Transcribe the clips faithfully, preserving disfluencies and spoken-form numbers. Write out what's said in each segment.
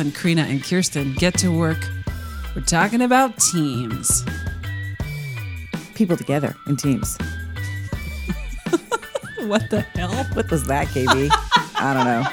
and Karina and Kirsten get to work. We're talking about teams. People together in teams. What the hell? What was that, K B? I don't know.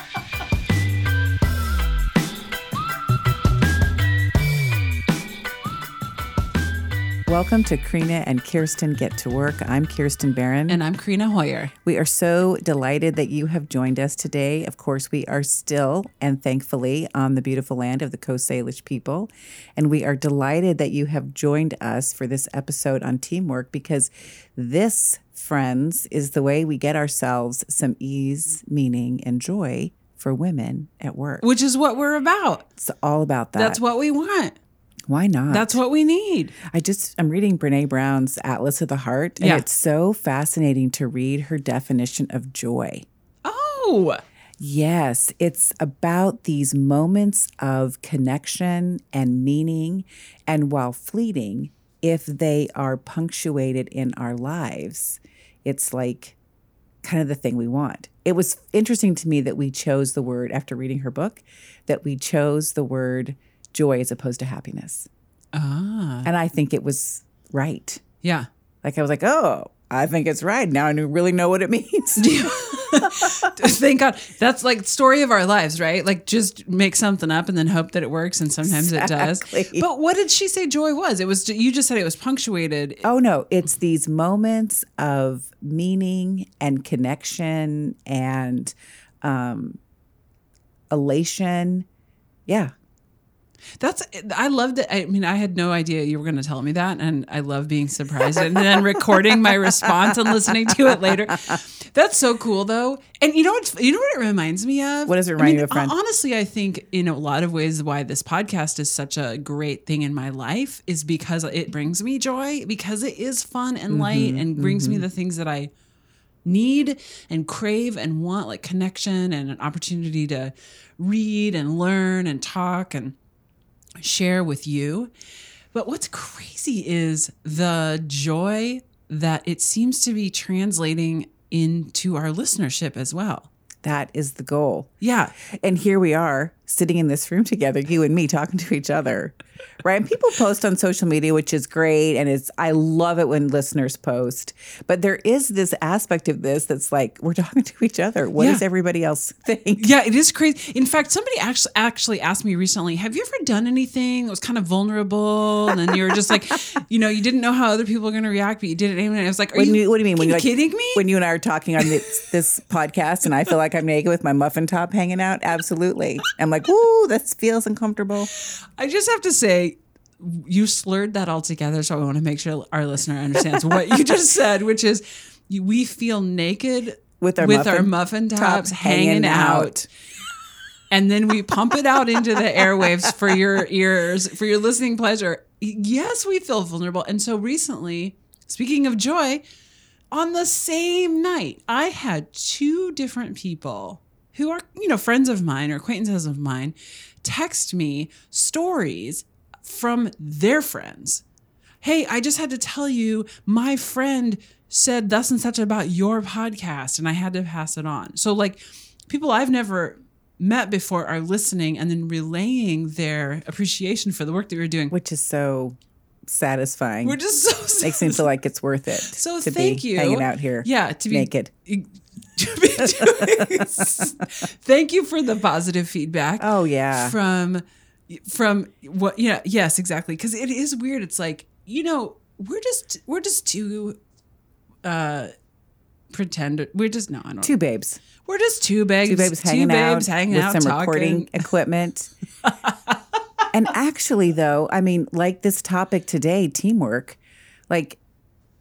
Welcome to Karina and Kirsten Get to Work. I'm Kirsten Barron. And I'm Karina Hoyer. We are so delighted that you have joined us today. Of course, we are still, and thankfully, on the beautiful land of the Coast Salish people. And we are delighted that you have joined us for this episode on teamwork, because this, friends, is the way we get ourselves some ease, meaning, and joy for women at work. Which is what we're about. It's all about that. That's what we want. Why not? That's what we need. I just, I'm reading Brene Brown's Atlas of the Heart, and yeah. It's so fascinating to read her definition of joy. Oh! Yes, it's about these moments of connection and meaning, and while fleeting, if they are punctuated in our lives, it's like kind of the thing we want. It was interesting to me that we chose the word, after reading her book, that we chose the word joy as opposed to happiness. Ah. And I think it was right. Yeah. Like I was like, oh, I think it's right. Now I really know what it means. Thank God. That's like story of our lives, right? Like just make something up and then hope that it works. And sometimes exactly. It does. But what did she say joy was? It was, you just said it was punctuated. Oh no, it's these moments of meaning and connection and um, elation. Yeah. That's, I loved it. I mean, I had no idea you were going to tell me that. And I love being surprised and then recording my response and listening to it later. That's so cool though. And you know what, you know what it reminds me of? What does it remind I mean, you of, friend? Honestly, I think in a lot of ways why this podcast is such a great thing in my life is because it brings me joy, because it is fun and light mm-hmm, and brings mm-hmm. me the things that I need and crave and want, like connection and an opportunity to read and learn and talk and share with you. But what's crazy is the joy that it seems to be translating into our listenership as well. That is the goal. Yeah. And here we are sitting in this room together, you and me talking to each other, right? And people post on social media, which is great. And it's, I love it when listeners post, but there is this aspect of this that's like, we're talking to each other. What yeah. does everybody else think? Yeah, it is crazy. In fact, somebody actually actually asked me recently, have you ever done anything that was kind of vulnerable? And then you were just like, you know, you didn't know how other people are going to react, but you did it anyway. And I was like, are when you, you, what do you mean? When you like, kidding me? When you and I are talking on this, this podcast and I feel like I'm naked with my muffin top hanging out. Absolutely. I'm like, Like, ooh, that feels uncomfortable. I just have to say, you slurred that all together, so I want to make sure our listener understands what you just said, which is we feel naked with our, with muffin, our muffin tops, tops hanging out. out. And then we pump it out into the airwaves for your ears, for your listening pleasure. Yes, we feel vulnerable. And so recently, speaking of joy, on the same night, I had two different people who are, you know, friends of mine or acquaintances of mine, text me stories from their friends. Hey, I just had to tell you, my friend said thus and such about your podcast, and I had to pass it on. So, like, people I've never met before are listening and then relaying their appreciation for the work that you're doing. Which is so satisfying. We're just so Makes me feel like it's worth it. So to thank be you. Hanging out here. Yeah, to be naked. E- Thank you for the positive feedback. Oh yeah, from from what? Yeah, yes, exactly. Because it is weird. It's like, you know, we're just we're just two uh, pretenders. We're just no, I don't. Two babes. We're just two babes. Two babes hanging two babes out, hanging with out, some talking. Recording equipment. And actually, though, I mean, like this topic today, teamwork. Like,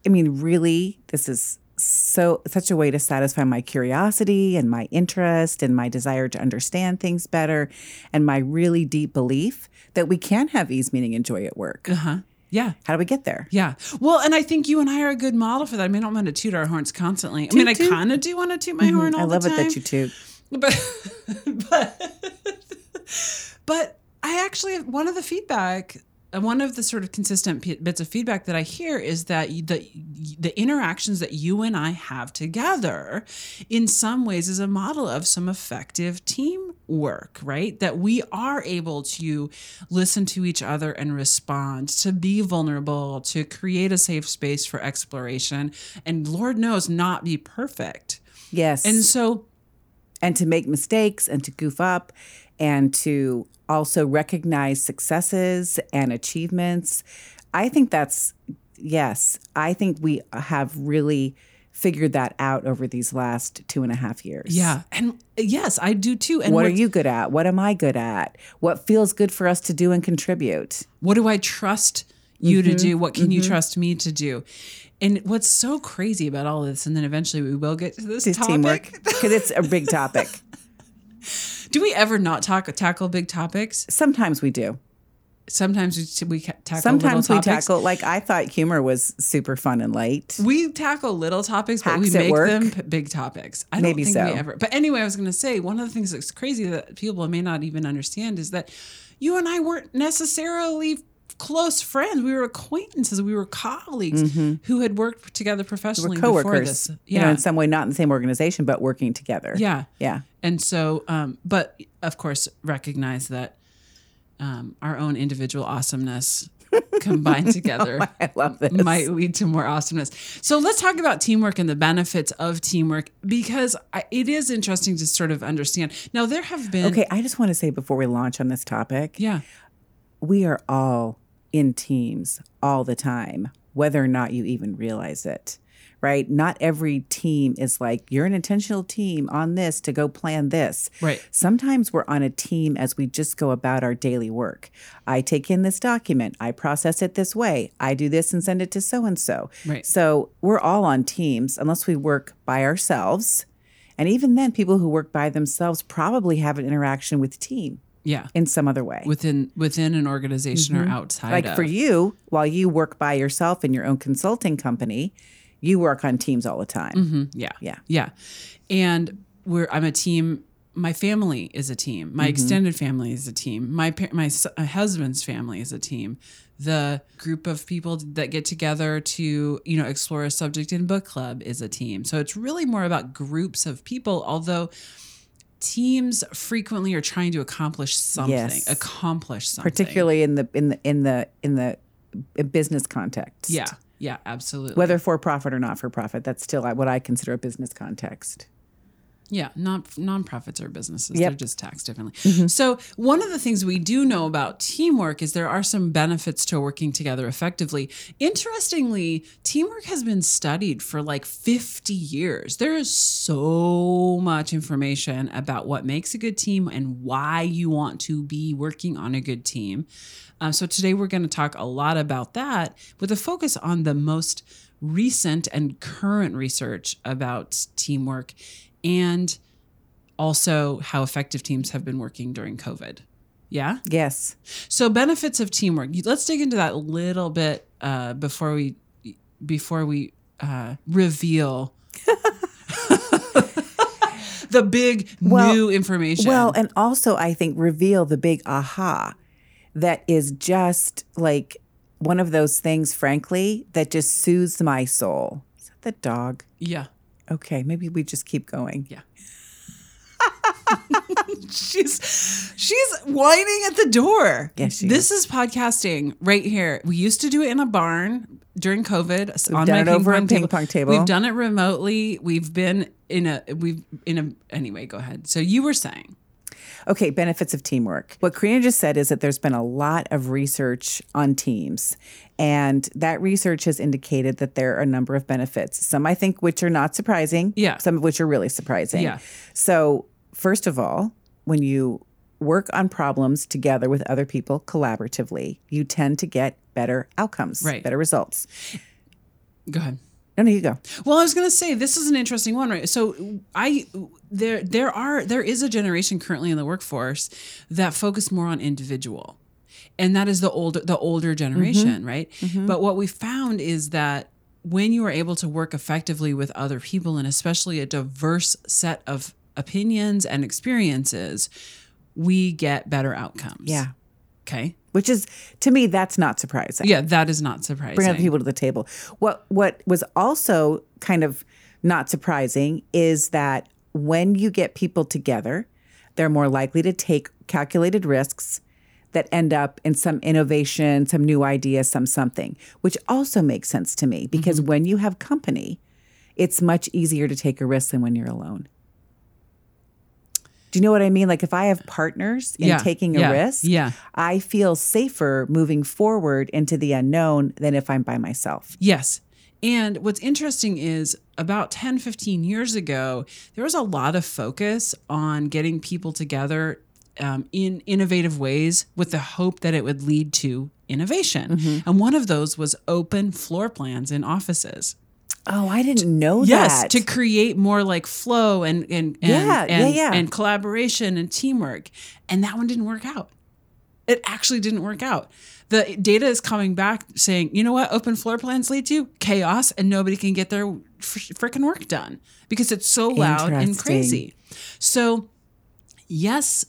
I mean, really, this is. So such a way to satisfy my curiosity and my interest and my desire to understand things better and my really deep belief that we can have ease, meaning, and joy at work. Uh-huh. Yeah. How do we get there? Yeah. Well, and I think you and I are a good model for that. I mean, I don't want to toot our horns constantly. Toot, I mean, toot. I kind of do want to toot my mm-hmm. horn all I the time. I love it that you toot. But, but, but I actually, one of the feedback one of the sort of consistent p- bits of feedback that I hear is that the the interactions that you and I have together in some ways is a model of some effective teamwork, right? That we are able to listen to each other and respond, to be vulnerable, to create a safe space for exploration, and Lord knows not be perfect. Yes. And so... and to make mistakes and to goof up and to also recognize successes and achievements. I think that's, yes, I think we have really figured that out over these last two and a half years. Yeah. And yes, I do too. And what are you good at? What am I good at? What feels good for us to do and contribute? What do I trust you mm-hmm. to do? What can mm-hmm. you trust me to do? And what's so crazy about all this, and then eventually we will get to this, this topic. Because it's a big topic. Do we ever not talk tackle big topics? Sometimes we do. Sometimes we, we tackle Sometimes little topics. Sometimes we tackle, like I thought humor was super fun and light. We tackle little topics, but Hacks we make them big topics. I Maybe don't think so. we ever. But anyway, I was going to say, one of the things that's crazy that people may not even understand is that you and I weren't necessarily close friends. We were acquaintances. We were colleagues mm-hmm. who had worked together professionally before this. We were coworkers, yeah. you know, in some way, not in the same organization, but working together. Yeah. Yeah. And so, um, but of course, recognize that um, our own individual awesomeness combined together oh, I love this. might lead to more awesomeness. So let's talk about teamwork and the benefits of teamwork, because I, it is interesting to sort of understand. Now, there have been... Okay, I just want to say before we launch on this topic, yeah, we are all in teams all the time, whether or not you even realize it, right? Not every team is like, you're an intentional team on this to go plan this. Right. Sometimes we're on a team as we just go about our daily work. I take in this document. I process it this way. I do this and send it to so-and-so. Right. So we're all on teams unless we work by ourselves. And even then, people who work by themselves probably have an interaction with team. Yeah. In some other way. Within within an organization mm-hmm. or outside like of. Like for you, while you work by yourself in your own consulting company, you work on teams all the time. Mm-hmm. Yeah. Yeah. Yeah. And we're I'm a team. My family is a team. My mm-hmm. extended family is a team. My my husband's family is a team. The group of people that get together to, you know, explore a subject in book club is a team. So it's really more about groups of people, although teams frequently are trying to accomplish something, yes. accomplish something, particularly in the in the in the in the business context. Yeah, yeah, absolutely. Whether for profit or not for profit, that's still what I consider a business context. Yeah, non nonprofits are businesses; yep. They're just taxed differently. Mm-hmm. So, one of the things we do know about teamwork is there are some benefits to working together effectively. Interestingly, teamwork has been studied for like fifty years. There is so much information about what makes a good team and why you want to be working on a good team. Um, so today we're going to talk a lot about that, with a focus on the most recent and current research about teamwork. And also how effective teams have been working during COVID. Yeah? Yes. So benefits of teamwork. Let's dig into that a little bit uh, before we before we uh, reveal the big well, new information. Well, and also I think reveal the big aha that is just like one of those things, frankly, that just soothes my soul. Is that the dog? Yeah. Okay, maybe we just keep going. Yeah. she's she's whining at the door. Yes, she This is. is podcasting right here. We used to do it in a barn during COVID. We've on done my it over a ping pong table. We've done it remotely. We've been in a we've in a anyway. Go ahead. So you were saying. Okay, benefits of teamwork. What Karina just said is that there's been a lot of research on teams, and that research has indicated that there are a number of benefits, some I think which are not surprising, yeah. some of which are really surprising. Yeah. So first of all, when you work on problems together with other people collaboratively, you tend to get better outcomes, right. better results. Go ahead. No, no, you go. Well, I was going to say, this is an interesting one, right? So I, there, there are, there is a generation currently in the workforce that focus more on individual, and that is the older, the older generation, mm-hmm. right? Mm-hmm. But what we found is that when you are able to work effectively with other people, and especially a diverse set of opinions and experiences, we get better outcomes. Yeah. Okay. which is, to me, that's not surprising. Yeah, that is not surprising. Bring other people to the table. What what was also kind of not surprising is that when you get people together, they're more likely to take calculated risks that end up in some innovation, some new idea, some something, which also makes sense to me because mm-hmm. when you have company, it's much easier to take a risk than when you're alone. Do you know what I mean? Like if I have partners in yeah, taking a yeah, risk, yeah. I feel safer moving forward into the unknown than if I'm by myself. Yes. And what's interesting is about ten, fifteen years ago, there was a lot of focus on getting people together um, in innovative ways with the hope that it would lead to innovation. Mm-hmm. And one of those was open floor plans in offices. Oh, I didn't know yes, that. Yes, to create more like flow and and and, yeah, and, yeah, yeah. and collaboration and teamwork. And that one didn't work out. It actually didn't work out. The data is coming back saying, you know what open floor plans lead to? Chaos, and nobody can get their frickin' work done because it's so loud and crazy. So yes,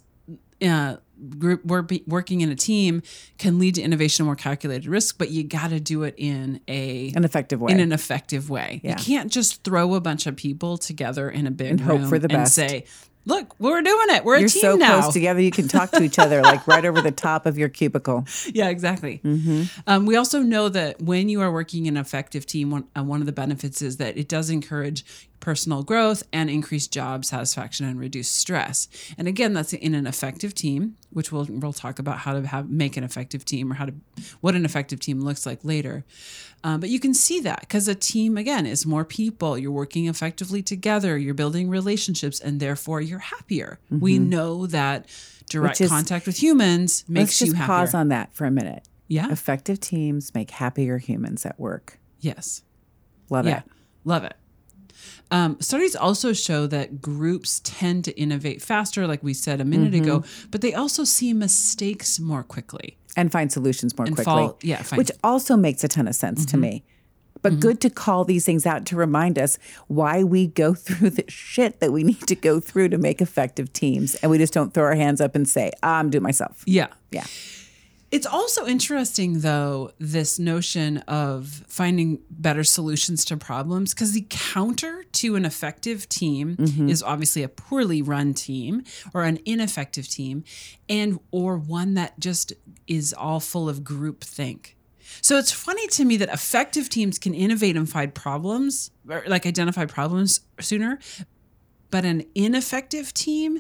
uh, group work, working in a team can lead to innovation, more calculated risk, but you got to do it in a an effective way. In an effective way. Yeah. You can't just throw a bunch of people together in a big and room hope for the best. And say, look, we're doing it. We're You're a team so now. You're so close together, you can talk to each other, like right over the top of your cubicle. Yeah, exactly. Mm-hmm. Um, we also know that when you are working in an effective team, one, uh, one of the benefits is that it does encourage personal growth and increase job satisfaction and reduce stress. And again, that's in an effective team, which we'll we'll talk about how to have make an effective team or how to what an effective team looks like later. Um, but you can see that because a team, again, is more people. You're working effectively together. You're building relationships, and therefore you're happier. Mm-hmm. We know that direct is, contact with humans makes you happier. Let's just pause on that for a minute. Yeah. Effective teams make happier humans at work. Yes. Love yeah. it. Love it. Um, studies also show that groups tend to innovate faster, like we said a minute mm-hmm. ago, but they also see mistakes more quickly. And find solutions more and quickly. Fall, yeah, find which it. also makes a ton of sense mm-hmm. to me. But mm-hmm. good to call these things out to remind us why we go through the shit that we need to go through to make effective teams. And we just don't throw our hands up and say, I'm doing it myself. Yeah. Yeah. It's also interesting, though, this notion of finding better solutions to problems, because the counter to an effective team mm-hmm. is obviously a poorly run team or an ineffective team and or one that just is all full of groupthink. So it's funny to me that effective teams can innovate and find problems, or like identify problems sooner, but an ineffective team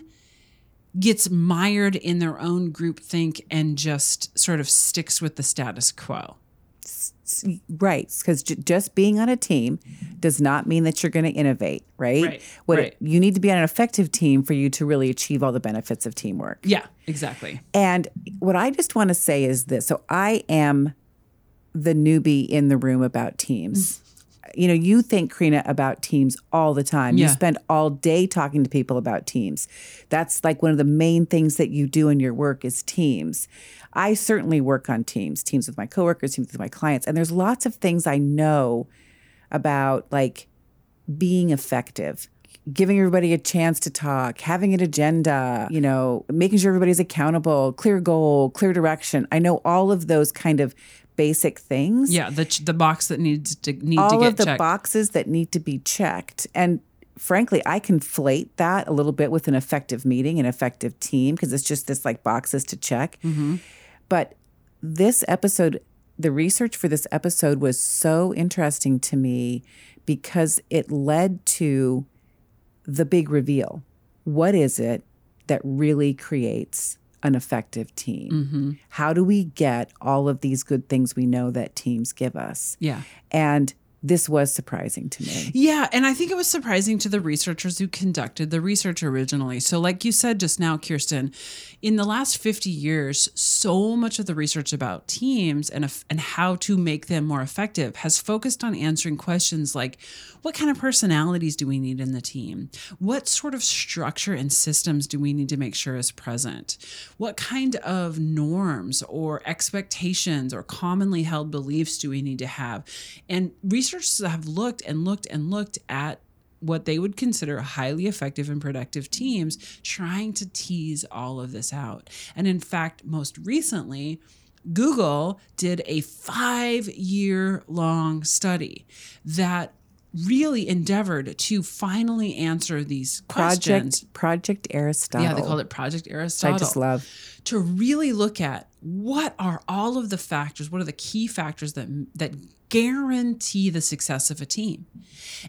gets mired in their own groupthink and just sort of sticks with the status quo. Right. Because j- just being on a team does not mean that you're going to innovate, right? Right. What right. It, you need to be on an effective team for you to really achieve all the benefits of teamwork. Yeah, exactly. And what I just want to say is this. So I am the newbie in the room about teams. You know, you think, Karina, about teams all the time. Yeah. You spend all day talking to people about teams. That's like one of the main things that you do in your work is teams. I certainly work on teams, teams with my coworkers, teams with my clients. And there's lots of things I know about, like being effective, giving everybody a chance to talk, having an agenda, you know, making sure everybody's accountable, clear goal, clear direction. I know all of those kind of basic things. Yeah, the the box that needs to need all to get checked. All of the checked. boxes that need to be checked. And frankly, I conflate that a little bit with an effective meeting, an effective team, because it's just this like boxes to check. Mm-hmm. But this episode, the research for this episode was so interesting to me because it led to the big reveal. What is it that really creates an effective team? Mm-hmm. How do we get all of these good things we know that teams give us? Yeah. And this was surprising to me. Yeah. And I think it was surprising to the researchers who conducted the research originally. So like you said just now, Kirsten, in the last fifty years, so much of the research about teams and, and how to make them more effective has focused on answering questions like, what kind of personalities do we need in the team? What sort of structure and systems do we need to make sure is present? What kind of norms or expectations or commonly held beliefs do we need to have? And research Researchers have looked and looked and looked at what they would consider highly effective and productive teams, trying to tease all of this out. And in fact, most recently, Google did a five-year long study that really endeavored to finally answer these questions. Project, Project Aristotle. Yeah, they called it Project Aristotle. I just love. To really look at what are all of the factors, what are the key factors that that guarantee the success of a team.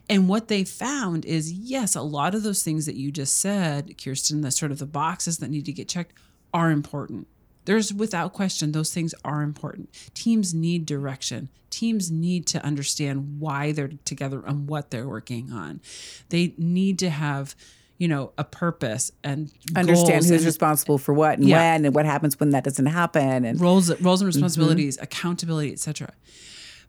And what they found is, yes, a lot of those things that you just said, Kirsten, the sort of the boxes that need to get checked are important. There's without question, those things are important. Teams need direction. Teams need to understand why they're together and what they're working on. They need to have, you know, a purpose and understand who's and, responsible for what and yeah. when and what happens when that doesn't happen. And roles, roles and responsibilities, mm-hmm. accountability, et cetera.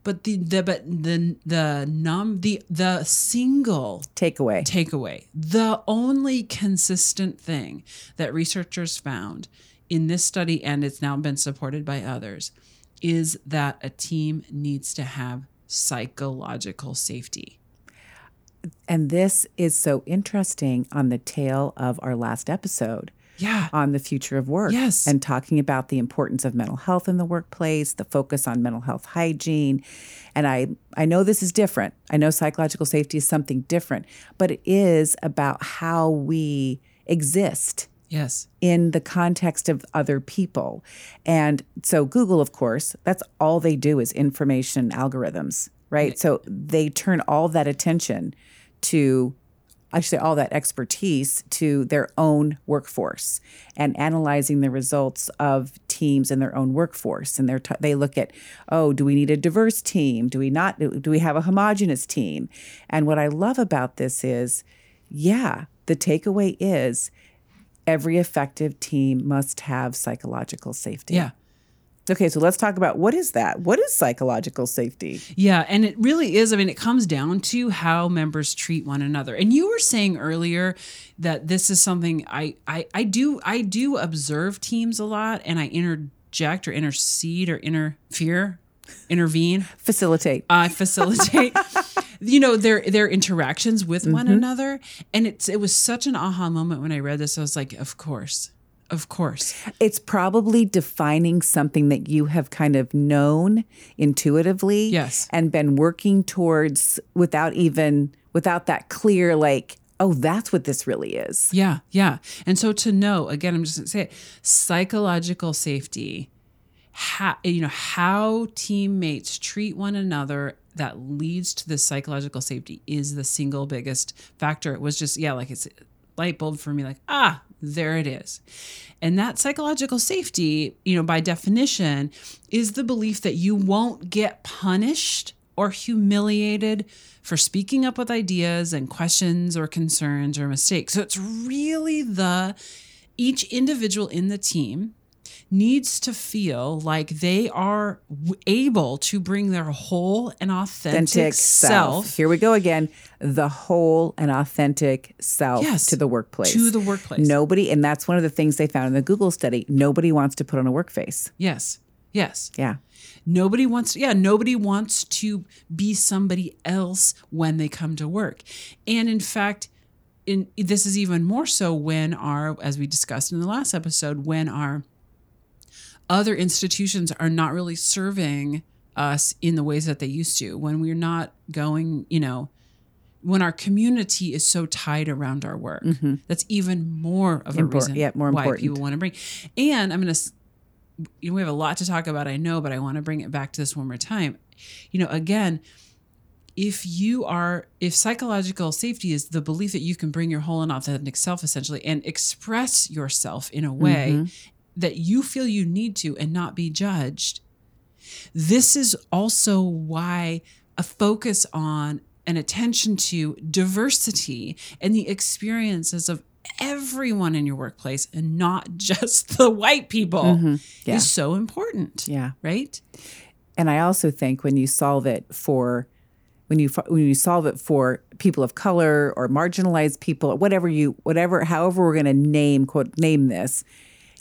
But the, the but the the num the the single takeaway takeaway the only consistent thing that researchers found in this study, and it's now been supported by others, is that a team needs to have psychological safety. And this is so interesting on the tail of our last episode. Yeah. On the future of work. Yes. And talking about the importance of mental health in the workplace, the focus on mental health hygiene. And I, I know this is different. I know psychological safety is something different, but it is about how we exist. Yes. In the context of other people. And so Google, of course, that's all they do is information algorithms, right? right. So they turn all that attention to actually all that expertise to their own workforce and analyzing the results of teams in their own workforce. And they're t- they look at, oh, do we need a diverse team? Do we not? Do we have a homogeneous team? And what I love about this is, yeah, the takeaway is every effective team must have psychological safety. Yeah. Okay, so let's talk about what is that? What is psychological safety? Yeah, and it really is. I mean, it comes down to how members treat one another. And you were saying earlier that this is something I I, I do I do observe teams a lot, and I interject or intercede or interfere, intervene, facilitate. I uh, facilitate. You know, their their interactions with mm-hmm. one another, and it's it was such an aha moment when I read this. I was like, of course. Of course. It's probably defining something that you have kind of known intuitively yes. and been working towards without even, without that clear, like, oh, that's what this really is. Yeah, yeah. And so to know, again, I'm just going to say it, psychological safety, how, you know, how teammates treat one another that leads to the psychological safety is the single biggest factor. It was just, yeah, like it's light bulb for me, like, ah, there it is. And that psychological safety, you know, by definition, is the belief that you won't get punished or humiliated for speaking up with ideas and questions or concerns or mistakes. So it's really the each individual in the team needs to feel like they are able to bring their whole and authentic, authentic self. self. Here we go again. The whole and authentic self yes, to the workplace. To the workplace. Nobody, and that's one of the things they found in the Google study, nobody wants to put on a work face. Yes. Yes. Yeah. Nobody wants to, yeah, nobody wants to be somebody else when they come to work. And in fact, in this is even more so when our, as we discussed in the last episode, when our other institutions are not really serving us in the ways that they used to, when we're not going, you know, when our community is so tied around our work. Mm-hmm. That's even more of a Import, reason yeah, more why people want to bring. And I'm going to, you know, we have a lot to talk about, I know, but I want to bring it back to this one more time. You know, again, if you are, if psychological safety is the belief that you can bring your whole and authentic self essentially and express yourself in a way mm-hmm. that you feel you need to and not be judged. This is also why a focus on and attention to diversity and the experiences of everyone in your workplace and not just the white people mm-hmm. yeah. is so important. Yeah. Right? And I also think when you solve it for When you when you solve it for people of color or marginalized people, whatever you whatever however we're going to name quote name this,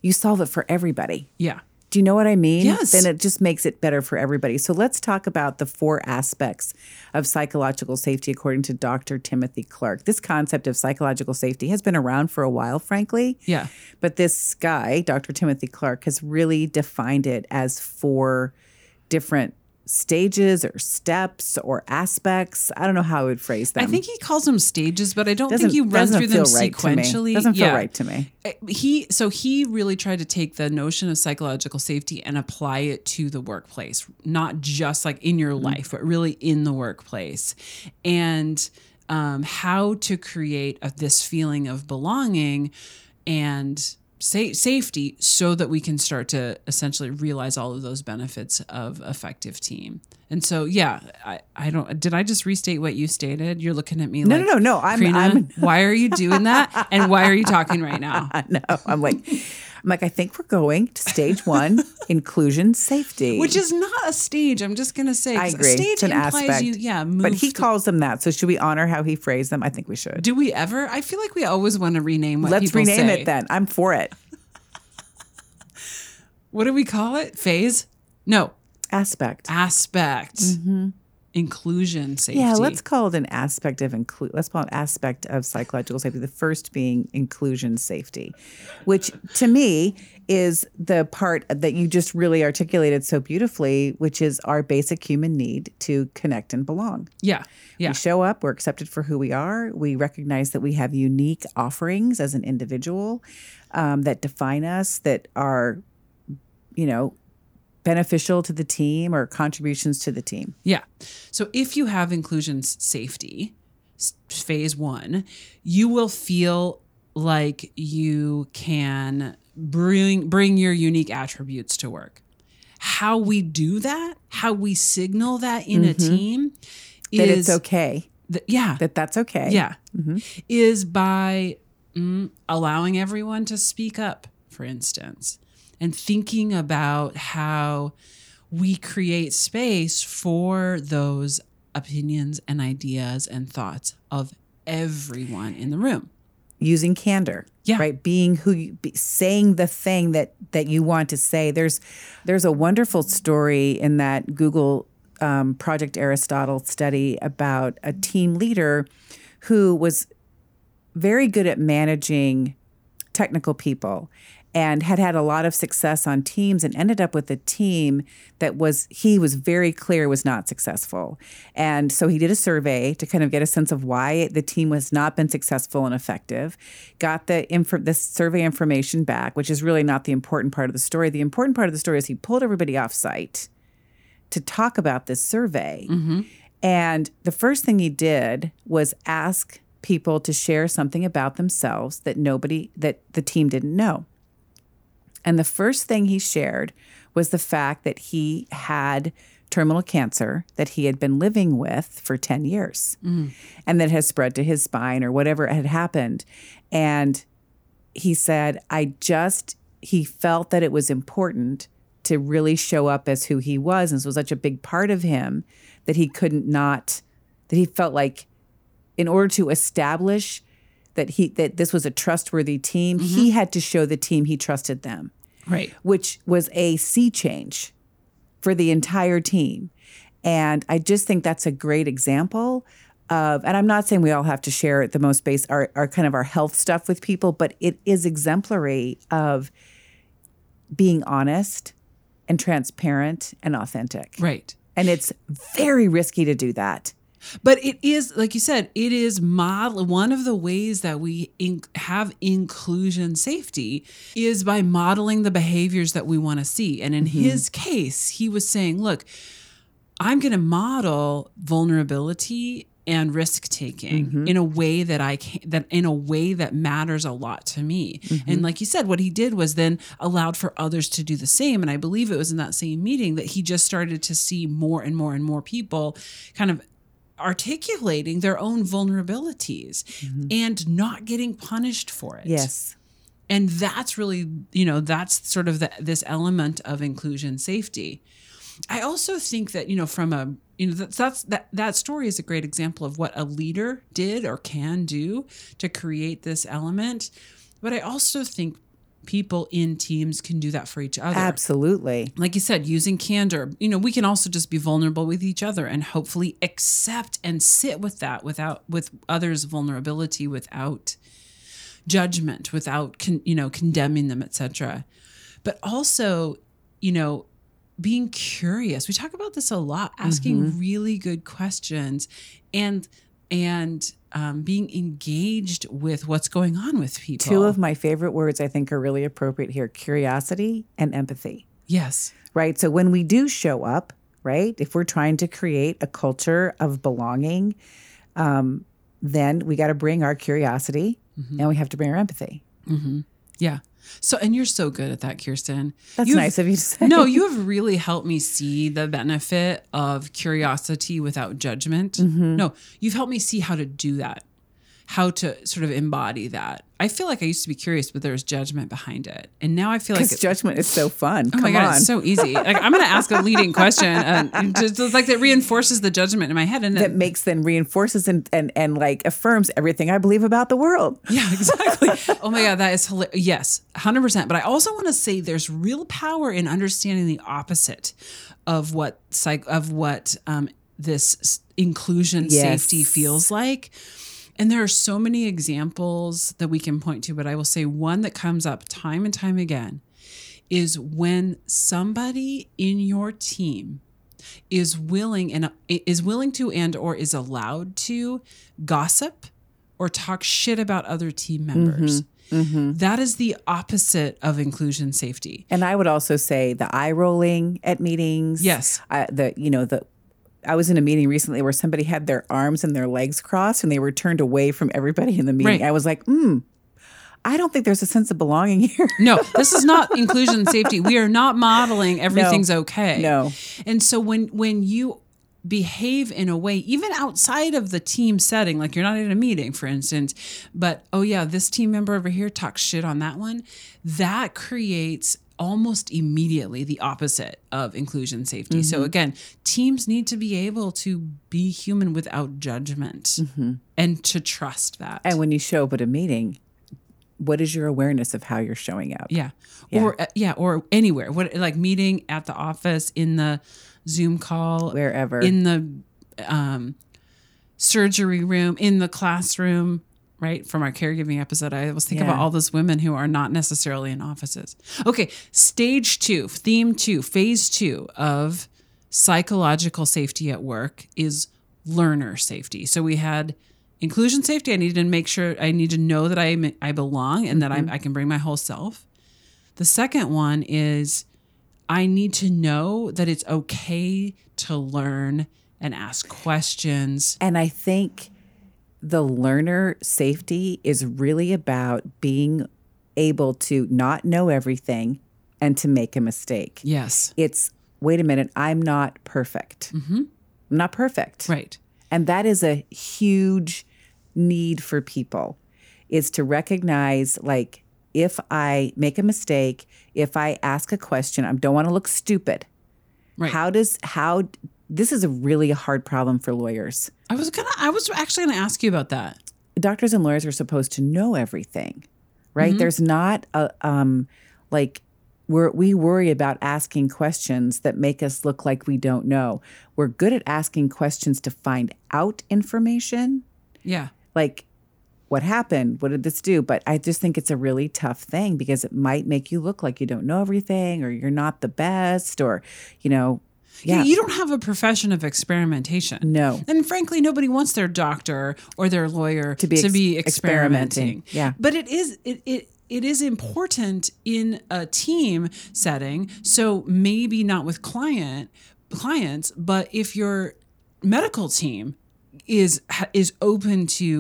you solve it for everybody. Yeah. Do you know what I mean? Yes. Then it just makes it better for everybody. So let's talk about the four aspects of psychological safety, according to Doctor Timothy Clark. This concept of psychological safety has been around for a while, frankly. Yeah. But this guy, Doctor Timothy Clark, has really defined it as four different stages or steps or aspects. I don't know how I would phrase them. I think he calls them stages, but I don't doesn't, think you run through them right sequentially. Doesn't feel yeah. right to me. He so he really tried to take the notion of psychological safety and apply it to the workplace, not just like in your mm-hmm. life, but really in the workplace, and um, how to create a, this feeling of belonging and safety so that we can start to essentially realize all of those benefits of effective team. And so, yeah, I, I don't, did I just restate what you stated? You're looking at me no, like, no, no, no. I'm, Karina, I'm, why are you doing that? And why are you talking right now? No, I'm like, I'm like, I think we're going to stage one, inclusion safety. Which is not a stage, I'm just going to say. I agree. A stage it's an aspect. You, yeah, but he to, calls them that. So should we honor how he phrased them? I think we should. Do we ever? I feel like we always want to rename what Let's people say. Let's rename it then. I'm for it. What do we call it? Phase? No. Aspect. Aspect. Mm-hmm. Inclusion safety. Yeah, let's call it an aspect of include. Let's call it an aspect of psychological safety. The first being inclusion safety, which to me is the part that you just really articulated so beautifully, which is our basic human need to connect and belong. Yeah, yeah. We show up. We're accepted for who we are. We recognize that we have unique offerings as an individual um, that define us, that are, you know, beneficial to the team or contributions to the team. Yeah. So if you have inclusion safety, phase one, you will feel like you can bring bring your unique attributes to work. How we do that, how we signal that in mm-hmm. a team is that it's okay. Th- yeah. That that's okay. Yeah. Mm-hmm. Is by mm, allowing everyone to speak up, for instance. And thinking about how we create space for those opinions and ideas and thoughts of everyone in the room. Using candor, yeah. right? Being who you, be, saying the thing that, that you want to say. There's there's a wonderful story in that Google um, Project Aristotle study about a team leader who was very good at managing technical people and had had a lot of success on teams and ended up with a team that was, he was very clear was not successful. And so he did a survey to kind of get a sense of why the team has not been successful and effective, got the, inf- the survey information back, which is really not the important part of the story. The important part of the story is he pulled everybody off site to talk about this survey. Mm-hmm. And the first thing he did was ask people to share something about themselves that nobody, that the team didn't know. And the first thing he shared was the fact that he had terminal cancer that he had been living with for ten years mm. and that has spread to his spine or whatever had happened. And he said, I just, he felt that it was important to really show up as who he was. And this was such a big part of him that he couldn't not, that he felt like in order to establish that he that this was a trustworthy team, mm-hmm. he had to show the team he trusted them, right? Which was a sea change for the entire team. And I just think that's a great example of, and I'm not saying we all have to share the most base, our, our kind of our health stuff with people, but it is exemplary of being honest and transparent and authentic. Right. And it's very risky to do that. But it is, like you said, it is model. One of the ways that we in, have inclusion safety is by modeling the behaviors that we want to see. And in mm-hmm. his case, he was saying, look, I'm going to model vulnerability and risk taking mm-hmm. in a way that I can, that in a way that matters a lot to me. Mm-hmm. And like you said, what he did was then allowed for others to do the same. And I believe it was in that same meeting that he just started to see more and more and more people kind of articulating their own vulnerabilities mm-hmm. and not getting punished for it. Yes. And that's really, you know, that's sort of the, this element of inclusion safety. I also think that, you know, from a, you know, that's, that's that, that story is a great example of what a leader did or can do to create this element. But I also think people in teams can do that for each other. Absolutely. Like you said, using candor, you know, we can also just be vulnerable with each other and hopefully accept and sit with that without, with others' vulnerability, without judgment, without, con, you know, condemning them, et cetera. But also, you know, being curious. We talk about this a lot, asking mm-hmm. really good questions and, and, Um, being engaged with what's going on with people. Two of my favorite words I think are really appropriate here, curiosity and empathy. Yes. Right? So when we do show up, right, if we're trying to create a culture of belonging, um, then we got to bring our curiosity mm-hmm. and we have to bring our empathy. Mm-hmm. Yeah. So, and you're so good at that, Kirsten. That's You've, nice of you to say. No, you have really helped me see the benefit of curiosity without judgment. Mm-hmm. No, you've helped me see how to do that, how to sort of embody that. I feel like I used to be curious, but there was judgment behind it. And now I feel like- Because judgment is so fun. Oh Come my God, on. It's so easy. Like, I'm going to ask a leading question. And just, just like that reinforces the judgment in my head. And That it, makes then reinforces and, and and like affirms everything I believe about the world. Yeah, exactly. Oh my God, that is hilarious. Yes, one hundred percent. But I also want to say there's real power in understanding the opposite of what, psych, of what um, this inclusion yes. safety feels like. And there are so many examples that we can point to, but I will say one that comes up time and time again is when somebody in your team is willing and is willing to and or is allowed to gossip or talk shit about other team members. Mm-hmm. Mm-hmm. That is the opposite of inclusion safety. And I would also say the eye rolling at meetings. Yes. Uh, the you know the. I was in a meeting recently where somebody had their arms and their legs crossed and they were turned away from everybody in the meeting. Right. I was like, hmm, I don't think there's a sense of belonging here. No, this is not inclusion and safety. We are not modeling everything's no, okay. No. And so when, when you behave in a way, even outside of the team setting, like you're not in a meeting, for instance, but, oh yeah, this team member over here talks shit on that one, that creates almost immediately the opposite of inclusion safety. Mm-hmm. So again, teams need to be able to be human without judgment mm-hmm. and to trust that. And when you show up at a meeting, what is your awareness of how you're showing up? Yeah. yeah. Or uh, yeah, or anywhere. What like meeting at the office, in the Zoom call, wherever. In the um, surgery room, in the classroom. Right? From our caregiving episode, I was thinking yeah. about all those women who are not necessarily in offices. Okay. Stage two, theme two, phase two of psychological safety at work is learner safety. So we had inclusion safety. I need to make sure I need to know that I I belong and that mm-hmm. I, I can bring my whole self. The second one is I need to know that it's okay to learn and ask questions. And I think the learner safety is really about being able to not know everything and to make a mistake. Yes. It's, wait a minute, I'm not perfect. Mm-hmm. I'm not perfect. Right. And that is a huge need for people, is to recognize, like, if I make a mistake, if I ask a question, I don't want to look stupid. Right. How does, how... This is a really hard problem for lawyers. I was gonna, I was actually going to ask you about that. Doctors and lawyers are supposed to know everything, right? Mm-hmm. There's not a um, like we're, we worry about asking questions that make us look like we don't know. We're good at asking questions to find out information. Yeah, like what happened? What did this do? But I just think it's a really tough thing because it might make you look like you don't know everything, or you're not the best, or you know. Yeah. You don't have a profession of experimentation. No. And frankly, nobody wants their doctor or their lawyer to be, ex- to be experimenting. experimenting. Yeah. But it is it, it it is important in a team setting. So maybe not with client clients, but if your medical team is is open to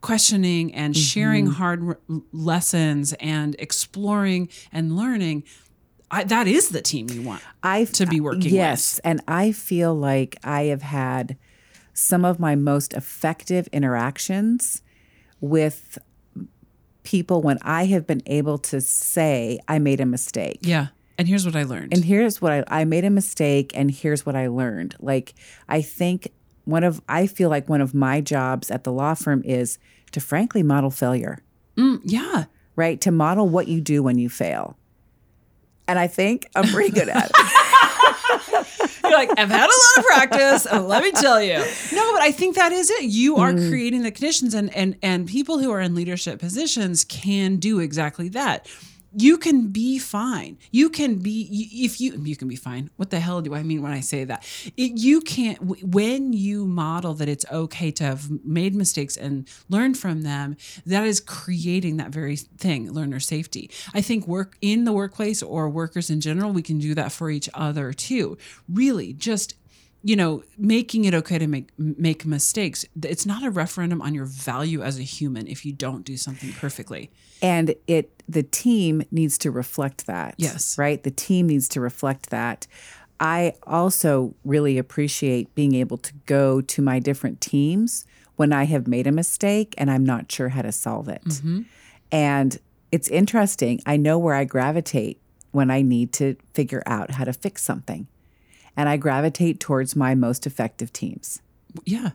questioning and sharing mm-hmm. hard r- lessons and exploring and learning, I, that is the team you want I've, to be working yes, with. Yes, and I feel like I have had some of my most effective interactions with people when I have been able to say, I made a mistake. Yeah, and here's what I learned. And here's what I, I made a mistake, and here's what I learned. Like, I think one of, I feel like one of my jobs at the law firm is to frankly model failure. Mm, yeah. right? To model what you do when you fail. And I think I'm pretty good at it. You're like, I've had a lot of practice. And let me tell you. No, but I think that is it. You are mm. creating the conditions, and, and, and people who are in leadership positions can do exactly that. You can be fine. You can be, if you, you can be fine. What the hell do I mean when I say that? It, you can't, when you model that it's okay to have made mistakes and learn from them, that is creating that very thing, learner safety. I think work in the workplace or workers in general, we can do that for each other too. Really just, you know, making it okay to make make mistakes. It's not a referendum on your value as a human if you don't do something perfectly. And it the team needs to reflect that. Yes. Right? The team needs to reflect that. I also really appreciate being able to go to my different teams when I have made a mistake and I'm not sure how to solve it. Mm-hmm. And it's interesting. I know where I gravitate when I need to figure out how to fix something. And I gravitate towards my most effective teams. Yeah.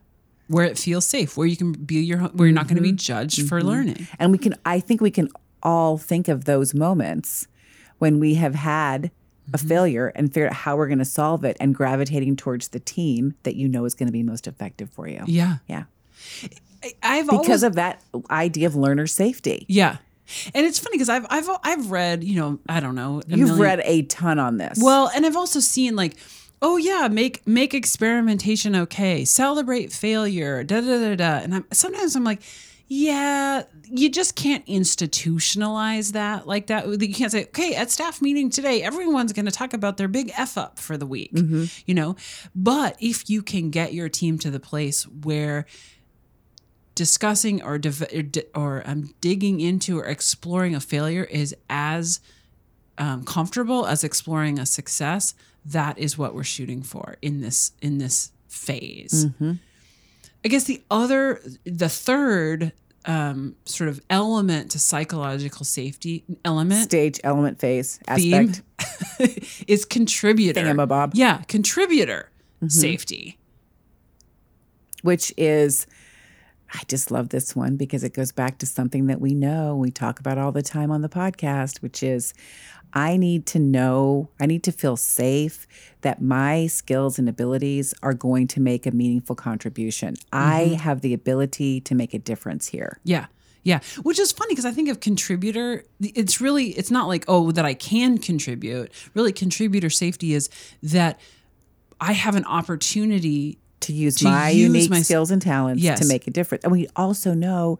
Where it feels safe, where you can be your, where you're not going to be judged mm-hmm. for learning. And we can, I think we can all think of those moments when we have had mm-hmm. a failure and figure out how we're going to solve it and gravitating towards the team that you know is going to be most effective for you. Yeah. Yeah. I've because always, of that idea of learner safety. Yeah. And it's funny because I've I've I've read, you know, I don't know. You've million, read a ton on this. Well, and I've also seen like, oh yeah, make make experimentation okay. Celebrate failure, da da da da. And I'm, sometimes I'm like, yeah, you just can't institutionalize that like that. You can't say, okay, at staff meeting today, everyone's going to talk about their big F up for the week, mm-hmm. you know. But if you can get your team to the place where discussing or div- or um, digging into or exploring a failure is as um, comfortable as exploring a success, that is what we're shooting for in this in this phase. Mm-hmm. I guess the other, the third um, sort of element to psychological safety element stage element phase theme, aspect is contributor. Thingamabob. Yeah, contributor mm-hmm. safety, which is. I just love this one because it goes back to something that we know, we talk about all the time on the podcast, which is I need to know, I need to feel safe that my skills and abilities are going to make a meaningful contribution. Mm-hmm. I have the ability to make a difference here. Yeah. Yeah. Which is funny because I think of contributor, it's really, it's not like, oh, that I can contribute. Really, contributor safety is that I have an opportunity To use to my use unique my, skills and talents yes. to make a difference. And we also know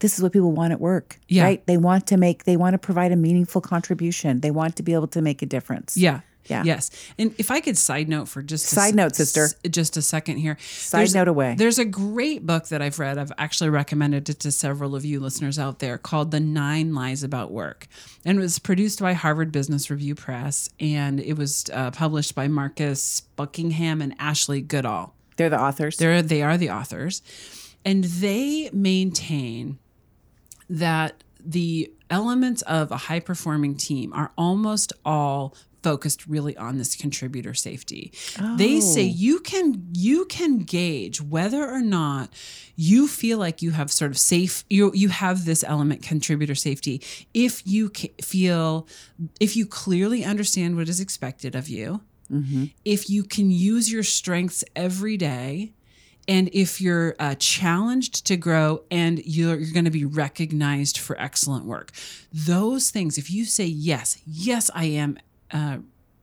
this is what people want at work, yeah. right? They want to make, they want to provide a meaningful contribution. They want to be able to make a difference. Yeah. Yeah. Yes. And if I could side note for just side a, note, sister, s- just a second here. Side there's, note away. There's a great book that I've read. I've actually recommended it to several of you listeners out there called The Nine Lies About Work. And it was produced by Harvard Business Review Press. And it was uh, published by Marcus Buckingham and Ashley Goodall. They're the authors. They're, they are the authors. And they maintain that the elements of a high-performing team are almost all focused really on this contributor safety. Oh. They say you can you can gauge whether or not you feel like you have sort of safe, you you have this element contributor safety if you feel, if you clearly understand what is expected of you, mm-hmm. if you can use your strengths every day, and if you're uh, challenged to grow and you're, you're going to be recognized for excellent work. Those things, if you say, yes, yes, I am uh,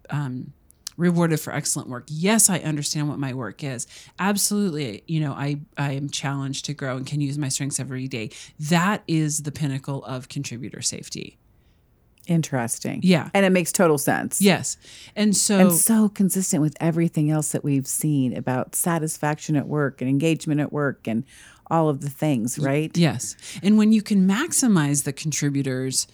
um, rewarded for excellent work. Yes, I understand what my work is. Absolutely. You know, I, I am challenged to grow and can use my strengths every day. That is the pinnacle of contributor safety. Interesting. Yeah. And it makes total sense. Yes. And so and so consistent with everything else that we've seen about satisfaction at work and engagement at work and all of the things, right? Yes. And when you can maximize the contributors'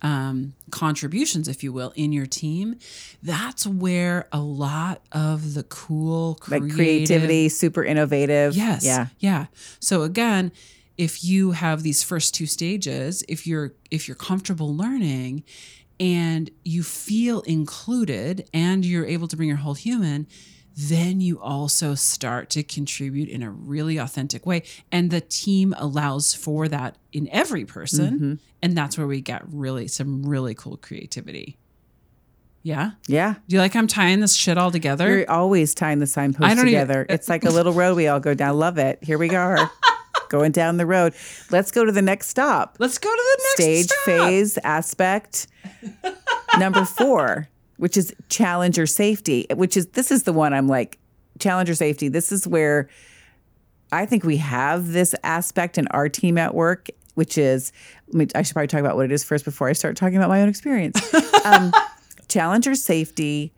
um, contributions, if you will, in your team, that's where a lot of the cool creative, like creativity, super innovative. Yes. Yeah. Yeah. So again, if you have these first two stages, if you're if you're comfortable learning and you feel included and you're able to bring your whole human, then you also start to contribute in a really authentic way. And the team allows for that in every person. Mm-hmm. And that's where we get really some really cool creativity. Yeah. Yeah. Do you like I'm tying this shit all together? You're always tying the signposts together. Even, it's like a little road we all go down. Love it. Here we go. Going down the road. Let's go to the next stop. Let's go to the next Stage, stop. phase, aspect. Number four, which is challenger safety, which is, this is the one I'm like, challenger safety. This is where I think we have this aspect in our team at work, which is, I mean, I should probably talk about what it is first before I start talking about my own experience. Um, challenger safety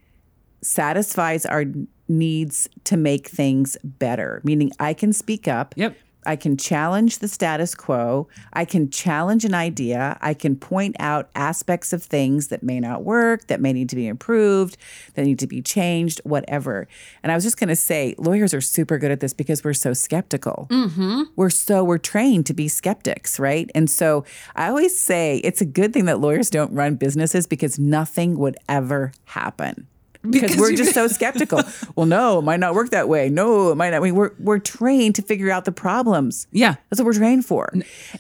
satisfies our needs to make things better, meaning I can speak up. Yep. I can challenge the status quo. I can challenge an idea. I can point out aspects of things that may not work, that may need to be improved, that need to be changed, whatever. And I was just going to say, lawyers are super good at this because we're so skeptical. Mm-hmm. We're so, we're trained to be skeptics, right? And so I always say it's a good thing that lawyers don't run businesses because nothing would ever happen. Because, because we're just so skeptical. Well, no, it might not work that way. No, it might not. I mean, we're we're trained to figure out the problems. Yeah. That's what we're trained for.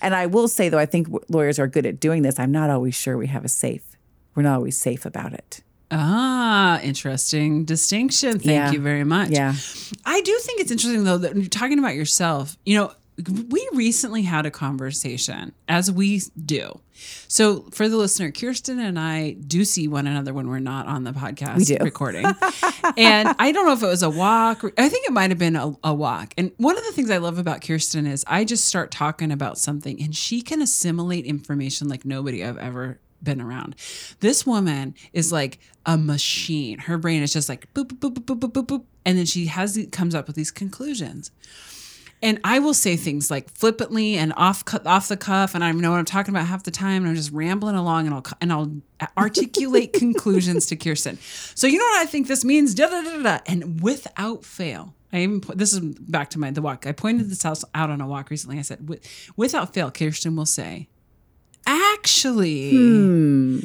And I will say, though, I think lawyers are good at doing this. I'm not always sure we have a safe. We're not always safe about it. Ah, interesting distinction. Thank yeah. you very much. Yeah. I do think it's interesting, though, that you're talking about yourself. You know, we recently had a conversation, as we do. So for the listener, Kirsten and I do see one another when we're not on the podcast we do. recording. And I don't know if it was a walk. I think it might have been a, a walk. And one of the things I love about Kirsten is I just start talking about something and she can assimilate information like nobody I've ever been around. This woman is like a machine. Her brain is just like boop, boop, boop, boop, boop, boop, boop. And then she has comes up with these conclusions. And I will say things like flippantly and off cu- off the cuff, and I know what I'm talking about half the time, and I'm just rambling along, and I'll and I'll articulate conclusions to Kirsten. So you know what I think this means, da da da da. And without fail, I even this is back to my the walk. I pointed this out on a walk recently. I said, without fail, Kirsten will say, "Actually, hmm.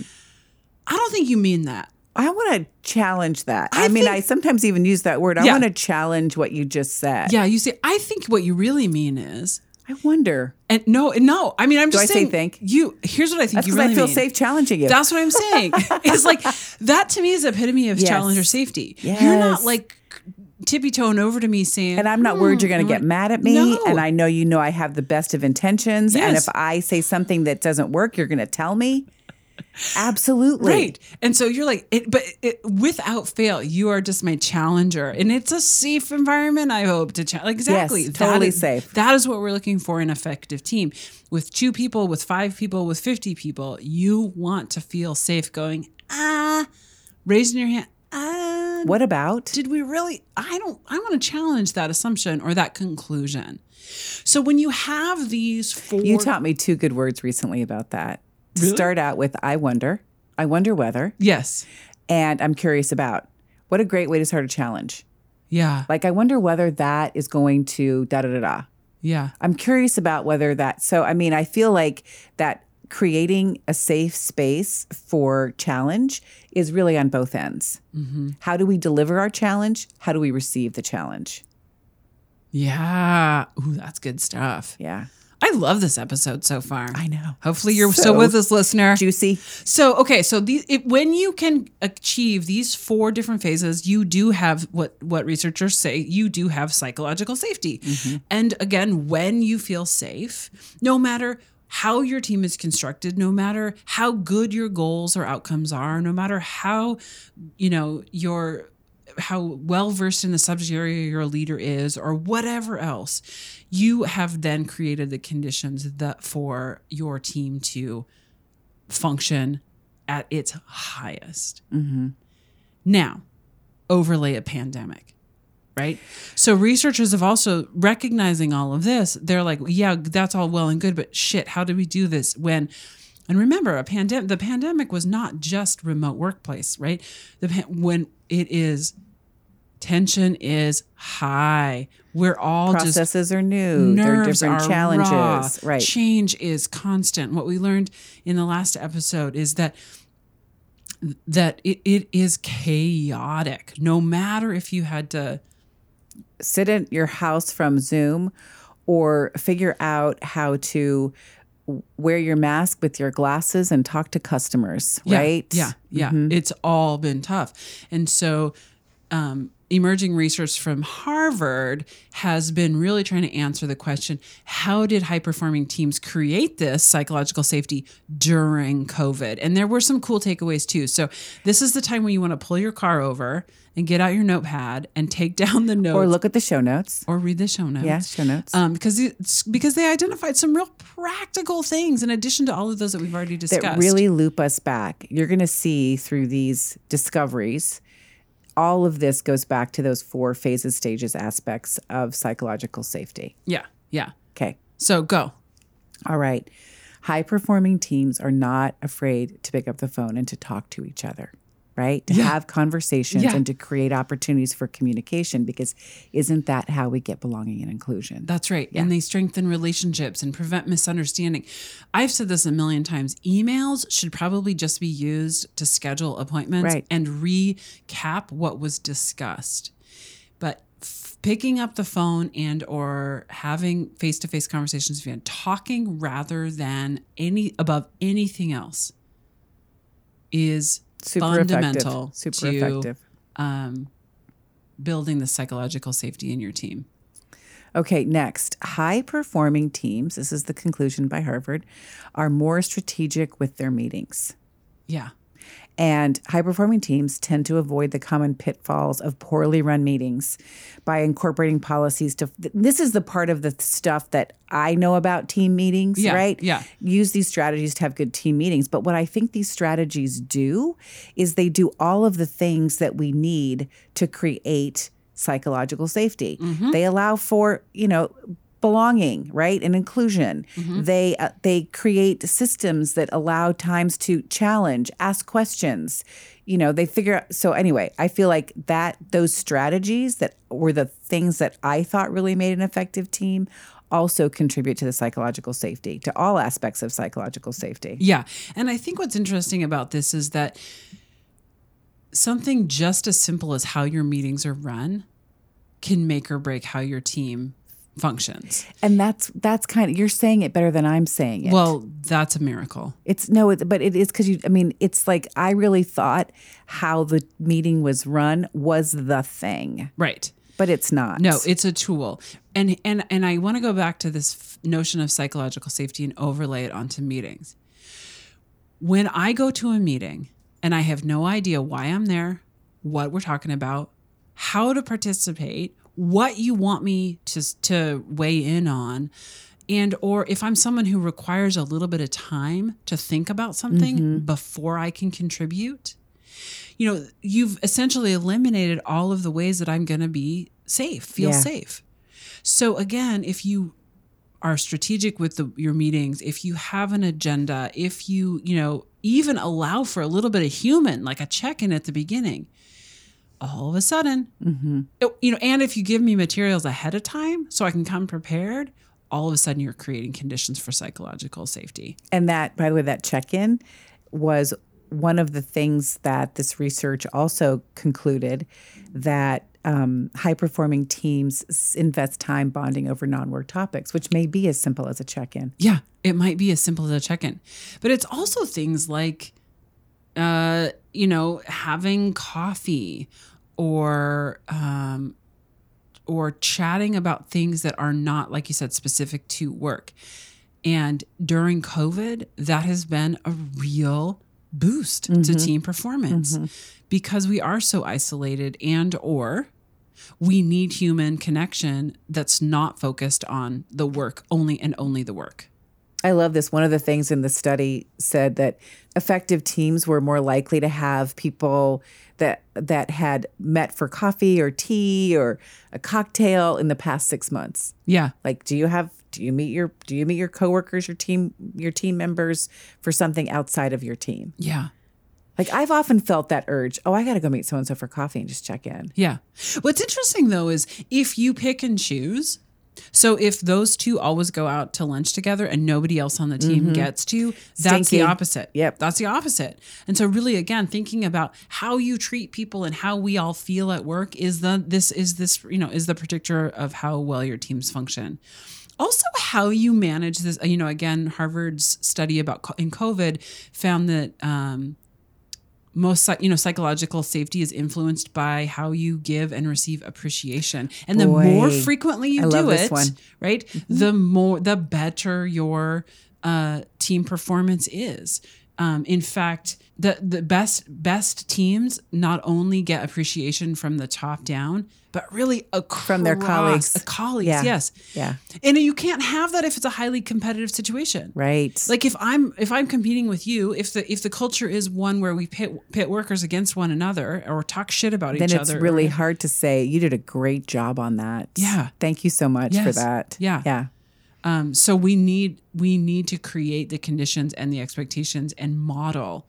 I don't think you mean that." I want to challenge that. I, I mean, think, I sometimes even use that word. I yeah. want to challenge what you just said. Yeah, you say, I think what you really mean is. I wonder. And no, no. I mean, I'm Do just I saying. Do I say think? You, here's what I think That's you really mean. Because I feel mean. safe challenging you. That's what I'm saying. It's like, that to me is epitome of yes. challenger safety. Yes. You're not like tippy-toeing over to me saying. And I'm not hmm, worried you're going to get mad at me. No. And I know you know I have the best of intentions. Yes. And if I say something that doesn't work, you're going to tell me. Absolutely. Right. And so you're like, it, but it, without fail, you are just my challenger. And it's a safe environment, I hope, to challenge. Exactly. Yes, totally that is, safe. That is what we're looking for in an effective team. With two people, with five people, with fifty people, you want to feel safe going, ah, raising your hand. Ah, what about? Did we really? I don't, I want to challenge that assumption or that conclusion. So when you have these four. You taught me two good words recently about that. To really? Start out with, I wonder, I wonder whether. Yes. And I'm curious about. What a great way to start a challenge. Yeah. Like, I wonder whether that is going to da-da-da-da. Yeah. I'm curious about whether that. So, I mean, I feel like that creating a safe space for challenge is really on both ends. Mm-hmm. How do we deliver our challenge? How do we receive the challenge? Yeah. Ooh, that's good stuff. Yeah. I love this episode so far. I know. Hopefully you're so still with us, listener. Juicy. So, okay. So the, it, when you can achieve these four different phases, you do have what, what researchers say, you do have psychological safety. Mm-hmm. And again, when you feel safe, no matter how your team is constructed, no matter how good your goals or outcomes are, no matter how, you know, your how well-versed in the subject area your leader is or whatever else, you have then created the conditions that for your team to function at its highest. Mm-hmm. Now, overlay a pandemic, right? So researchers have also, recognizing all of this, they're like, yeah, that's all well and good, but shit, how do we do this when... And remember, a pandemic. The pandemic was not just remote workplace, right? The pan- when it is, tension is high. We're all processes just processes are new. There are different are challenges. Raw. Right? Change is constant. What we learned in the last episode is that that it, it is chaotic. No matter if you had to sit in your house from Zoom or figure out how to wear your mask with your glasses and talk to customers, yeah, right? Yeah, yeah. Mm-hmm. It's all been tough. And so um, emerging research from Harvard has been really trying to answer the question, how did high-performing teams create this psychological safety during COVID? And there were some cool takeaways too. So this is the time when you want to pull your car over and get out your notepad and take down the notes. Or look at the show notes. Or read the show notes. Yeah, show notes. Um, because it's, because they identified some real practical things in addition to all of those that we've already discussed. That really loop us back. You're going to see through these discoveries, all of this goes back to those four phases, stages, aspects of psychological safety. Yeah, yeah. Okay. So go. All right. High-performing teams are not afraid to pick up the phone and to talk to each other. Right? To yeah. have conversations yeah. and to create opportunities for communication, because isn't that how we get belonging and inclusion? That's right. Yeah. And they strengthen relationships and prevent misunderstanding. I've said this a million times. Emails should probably just be used to schedule appointments right. and recap what was discussed. But f- picking up the phone and or having face-to-face conversations and talking rather than any above anything else is Super fundamental effective. Super to effective. Um, building the psychological safety in your team. Okay, next, high-performing teams, this is the conclusion by Harvard, are more strategic with their meetings. Yeah. And high-performing teams tend to avoid the common pitfalls of poorly run meetings by incorporating policies to – this is the part of the stuff that I know about team meetings, yeah, right? Yeah. Use these strategies to have good team meetings. But what I think these strategies do is they do all of the things that we need to create psychological safety. Mm-hmm. They allow for, you know – belonging, right? And inclusion. Mm-hmm. They uh, they create systems that allow times to challenge, ask questions. You know, they figure out. So anyway, I feel like that those strategies that were the things that I thought really made an effective team also contribute to the psychological safety, to all aspects of psychological safety. Yeah. And I think what's interesting about this is that something just as simple as how your meetings are run can make or break how your team functions. And that's that's kind of, you're saying it better than I'm saying it. Well, that's a miracle. It's no, it, but it is because you, I mean, it's like I really thought how the meeting was run was the thing. Right. But it's not. No, it's a tool. And and and I want to go back to this f- notion of psychological safety and overlay it onto meetings. When I go to a meeting and I have no idea why I'm there, what we're talking about, how to participate, what you want me to to weigh in on, and or if I'm someone who requires a little bit of time to think about something mm-hmm. before I can contribute, you know, you've essentially eliminated all of the ways that I'm going to be safe, feel yeah. safe. So again, if you are strategic with the, your meetings, if you have an agenda, if you, you know, even allow for a little bit of human, like a check-in at the beginning, all of a sudden, mm-hmm. you know, and if you give me materials ahead of time so I can come prepared, all of a sudden you're creating conditions for psychological safety. And that, by the way, that check-in was one of the things that this research also concluded, that um, high-performing teams invest time bonding over non-work topics, which may be as simple as a check-in. Yeah, it might be as simple as a check-in. But it's also things like, Uh, you know, having coffee or um, or chatting about things that are not, like you said, specific to work. And during COVID, that has been a real boost mm-hmm. to team performance mm-hmm. because we are so isolated and or we need human connection that's not focused on the work only and only the work. I love this. One of the things in the study said that effective teams were more likely to have people that that had met for coffee or tea or a cocktail in the past six months. Yeah. Like, do you have do you meet your do you meet your coworkers, your team your team members for something outside of your team? Yeah. Like, I've often felt that urge. Oh, I got to go meet so-and-so for coffee and just check in. Yeah. What's interesting, though, is if you pick and choose So if those two always go out to lunch together and nobody else on the team mm-hmm. gets to, that's Stinky. the opposite. Yep. That's the opposite. And so really, again, thinking about how you treat people and how we all feel at work is the, this is this, you know, is the predictor of how well your teams function. Also, how you manage this, you know, again, Harvard's study about in COVID found that, um, most, you know, psychological safety is influenced by how you give and receive appreciation. And Boy, the more frequently you I do it, right, mm-hmm. the more, the better your uh, team performance is. Um, in fact, the, the best, best teams not only get appreciation from the top down, but really across, from their colleagues, uh, colleagues. Yeah. Yes. Yeah. And you can't have that if it's a highly competitive situation, right? Like if I'm, if I'm competing with you, if the, if the culture is one where we pit, pit workers against one another or talk shit about then each other, then it's really right? hard to say you did a great job on that. Yeah. Thank you so much yes. for that. Yeah. Yeah. Um, so we need, we need to create the conditions and the expectations and model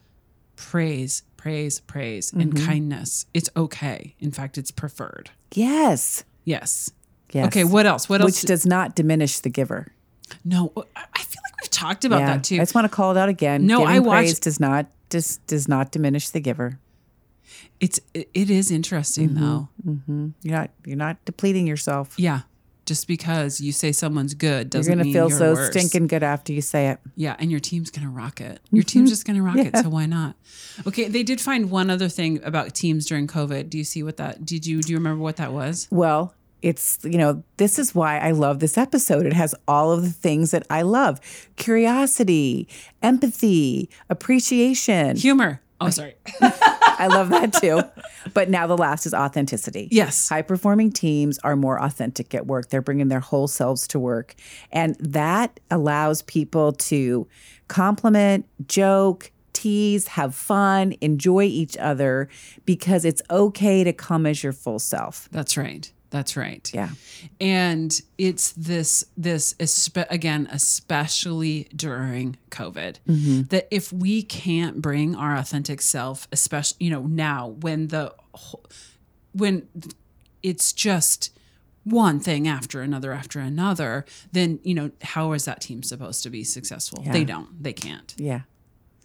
praise, praise, praise, mm-hmm. and kindness. It's okay. In fact, it's preferred. Yes. Yes. Yes. Okay. What else? What else? Which does not diminish the giver. No, I feel like we've talked about yeah. that too. I just want to call it out again. No, Giving I watched. Praise does not does, does not diminish the giver. It's it, it is interesting mm-hmm. though. Mm-hmm. You're not you're not depleting yourself. Yeah. Just because you say someone's good doesn't mean you're worse. You're going to feel so stinking good after you say it. Yeah, and your team's going to rock it. Your mm-hmm. team's just going to rock yeah. it, so why not? Okay, they did find one other thing about teams during COVID. Do you see what that, did you, do you remember what that was? Well, it's, you know, this is why I love this episode. It has all of the things that I love. Curiosity, empathy, appreciation. Humor. Oh, sorry. I love that too. But now the last is authenticity. Yes. High-performing teams are more authentic at work. They're bringing their whole selves to work. And that allows people to compliment, joke, tease, have fun, enjoy each other because it's okay to come as your full self. That's right. That's right. Yeah. And it's this, this again, especially during COVID, mm-hmm. that if we can't bring our authentic self, especially, you know, now when the, when it's just one thing after another, after another, then, you know, how is that team supposed to be successful? Yeah. They don't, they can't. Yeah.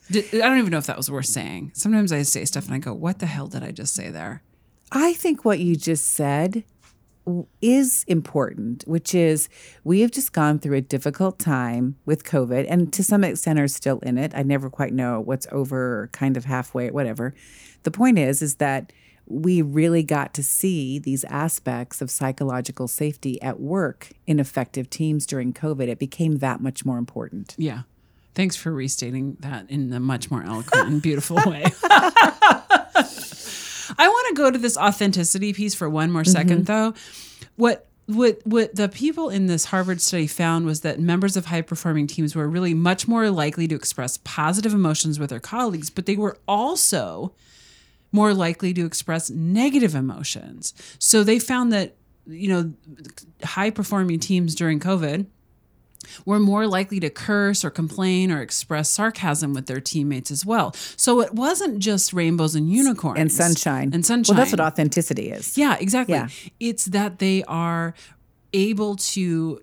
I don't even know if that was worth saying. Sometimes I say stuff and I go, what the hell did I just say there? I think what you just said is important, which is we have just gone through a difficult time with COVID and to some extent are still in it. I never quite know what's over or kind of halfway, whatever. The point is, is that we really got to see these aspects of psychological safety at work in effective teams during COVID. It became that much more important. Yeah. Thanks for restating that in a much more eloquent and beautiful way. I want to go to this authenticity piece for one more second, mm-hmm. though. What what what the people in this Harvard study found was that members of high-performing teams were really much more likely to express positive emotions with their colleagues, but they were also more likely to express negative emotions. So they found that, you know, high-performing teams during COVID were more likely to curse or complain or express sarcasm with their teammates as well. So it wasn't just rainbows and unicorns. And sunshine. And sunshine. Well, that's what authenticity is. Yeah, exactly. Yeah. It's that they are able to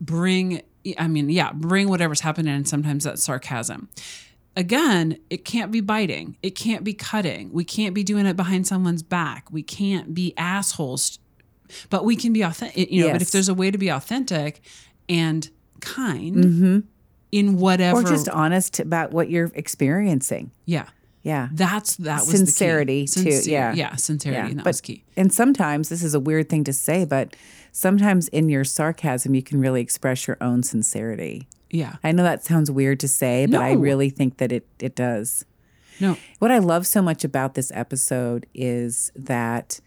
bring, I mean, yeah, bring whatever's happening, and sometimes that's sarcasm. Again, it can't be biting. It can't be cutting. We can't be doing it behind someone's back. We can't be assholes. But we can be authentic. You know, yes. But if there's a way to be authentic and kind mm-hmm. in whatever. Or just honest about what you're experiencing. Yeah. Yeah. That's, that was sincerity the key. Sincerity too. Yeah. Yeah. Sincerity. Yeah. And that but, was key. And sometimes, this is a weird thing to say, but sometimes in your sarcasm, you can really express your own sincerity. Yeah. I know that sounds weird to say, but no. I really think that it, it does. No. What I love so much about this episode is that,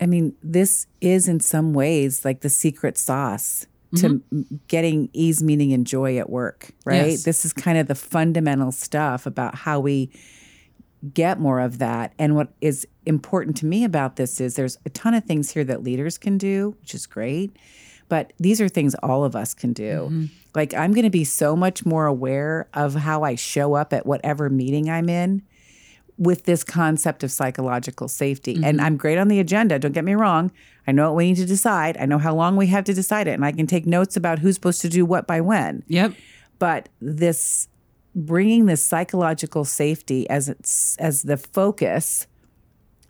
I mean, this is in some ways like the secret sauce to mm-hmm. getting ease, meaning, and joy at work, right? Yes. This is kind of the fundamental stuff about how we get more of that. And what is important to me about this is there's a ton of things here that leaders can do, which is great. But these are things all of us can do. Mm-hmm. Like I'm going to be so much more aware of how I show up at whatever meeting I'm in with this concept of psychological safety. Mm-hmm. And I'm great on the agenda. Don't get me wrong. I know what we need to decide. I know how long we have to decide it. And I can take notes about who's supposed to do what by when. Yep. But this bringing this psychological safety as it's, as the focus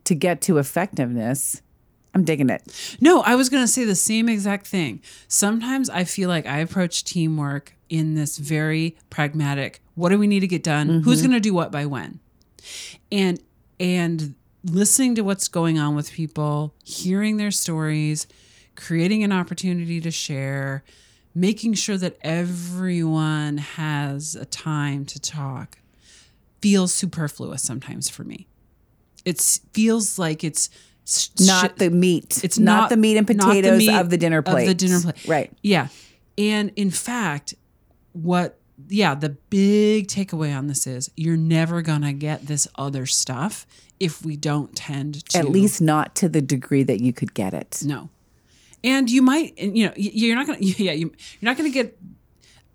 to get to effectiveness, I'm digging it. No, I was going to say the same exact thing. Sometimes I feel like I approach teamwork in this very pragmatic, what do we need to get done? Mm-hmm. Who's going to do what by when? And and listening to what's going on with people, hearing their stories, creating an opportunity to share, making sure that everyone has a time to talk feels superfluous sometimes for me. It feels like it's sh- not the meat. It's not, not the meat and potatoes the meat of the dinner plate. Of the dinner plate. Right. Yeah. And in fact, what, yeah, the big takeaway on this is you're never going to get this other stuff if we don't tend to. At least not to the degree that you could get it. No. And you might, you know, you're not going to, yeah, you're not going to get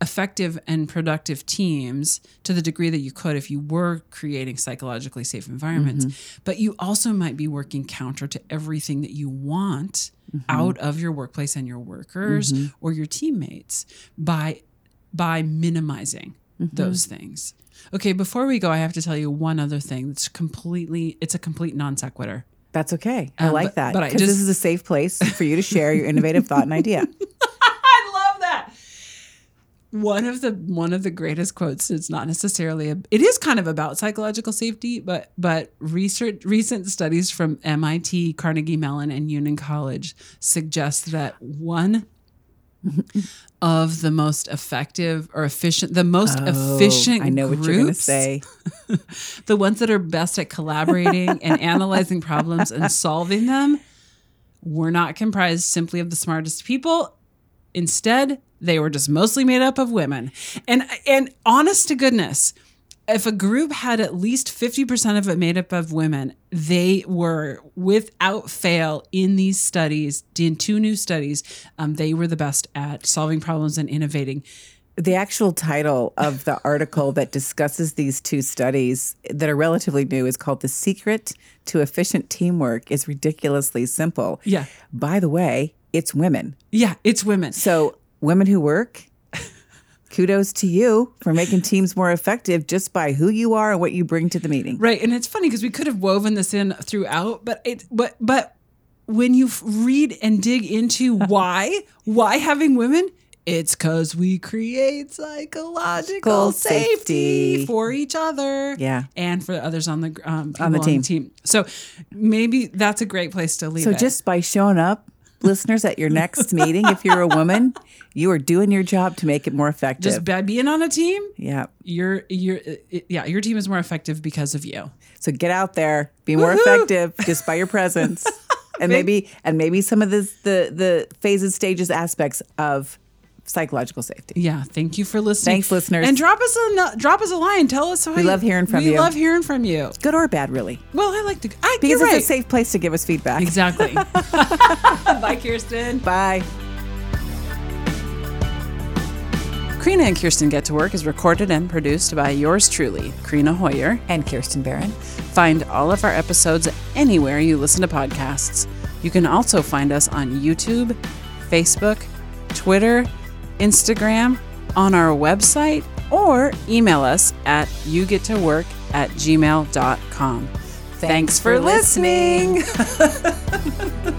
effective and productive teams to the degree that you could if you were creating psychologically safe environments. Mm-hmm. But you also might be working counter to everything that you want mm-hmm. out of your workplace and your workers mm-hmm. or your teammates by by minimizing mm-hmm. those things. Okay, before we go, I have to tell you one other thing that's completely, it's a complete non sequitur. That's okay. I um, like but, that. Because this is a safe place for you to share your innovative thought and idea. I love that. One of the one of the greatest quotes is not necessarily a, it is kind of about psychological safety, but but research recent studies from M I T, Carnegie Mellon, and Union College suggest that one of the most effective or efficient, the most oh, efficient I know groups, what you're going to say. The ones that are best at collaborating and analyzing problems and solving them were not comprised simply of the smartest people. Instead, they were just mostly made up of women. And and honest to goodness, if a group had at least fifty percent of it made up of women, they were without fail in these studies, in two new studies, um, they were the best at solving problems and innovating. The actual title of the article that discusses these two studies that are relatively new is called The Secret to Efficient Teamwork is Ridiculously Simple. Yeah. By the way, it's women. Yeah, it's women. So women who work... Kudos to you for making teams more effective just by who you are and what you bring to the meeting. Right. And it's funny because we could have woven this in throughout, but it, but, but when you read and dig into why, why having women, it's because we create psychological safety. safety for each other. Yeah. And for others on the, um, on the team. On the team. So maybe that's a great place to leave so it. So just by showing up, listeners, at your next meeting, if you're a woman, you are doing your job to make it more effective. Just by being on a team, yeah, your your yeah, your team is more effective because of you. So get out there, be more Woohoo! effective just by your presence, and maybe and maybe some of the the the phases, stages, aspects of psychological safety. Yeah, thank you for listening. Thanks, listeners, and drop us a drop us a line. Tell us how we you, love hearing from we you. We love hearing from you, good or bad, really. Well, I like to. I, because it's right. a safe place to give us feedback. Exactly. Bye, Kirsten. Bye. Krina and Kirsten Get to Work is recorded and produced by yours truly, Krina Hoyer and Kirsten Barron. Find all of our episodes anywhere you listen to podcasts. You can also find us on YouTube, Facebook, Twitter, Instagram, on our website, or email us at you get to work at gmail dot com. Thanks, Thanks for, for listening. listening.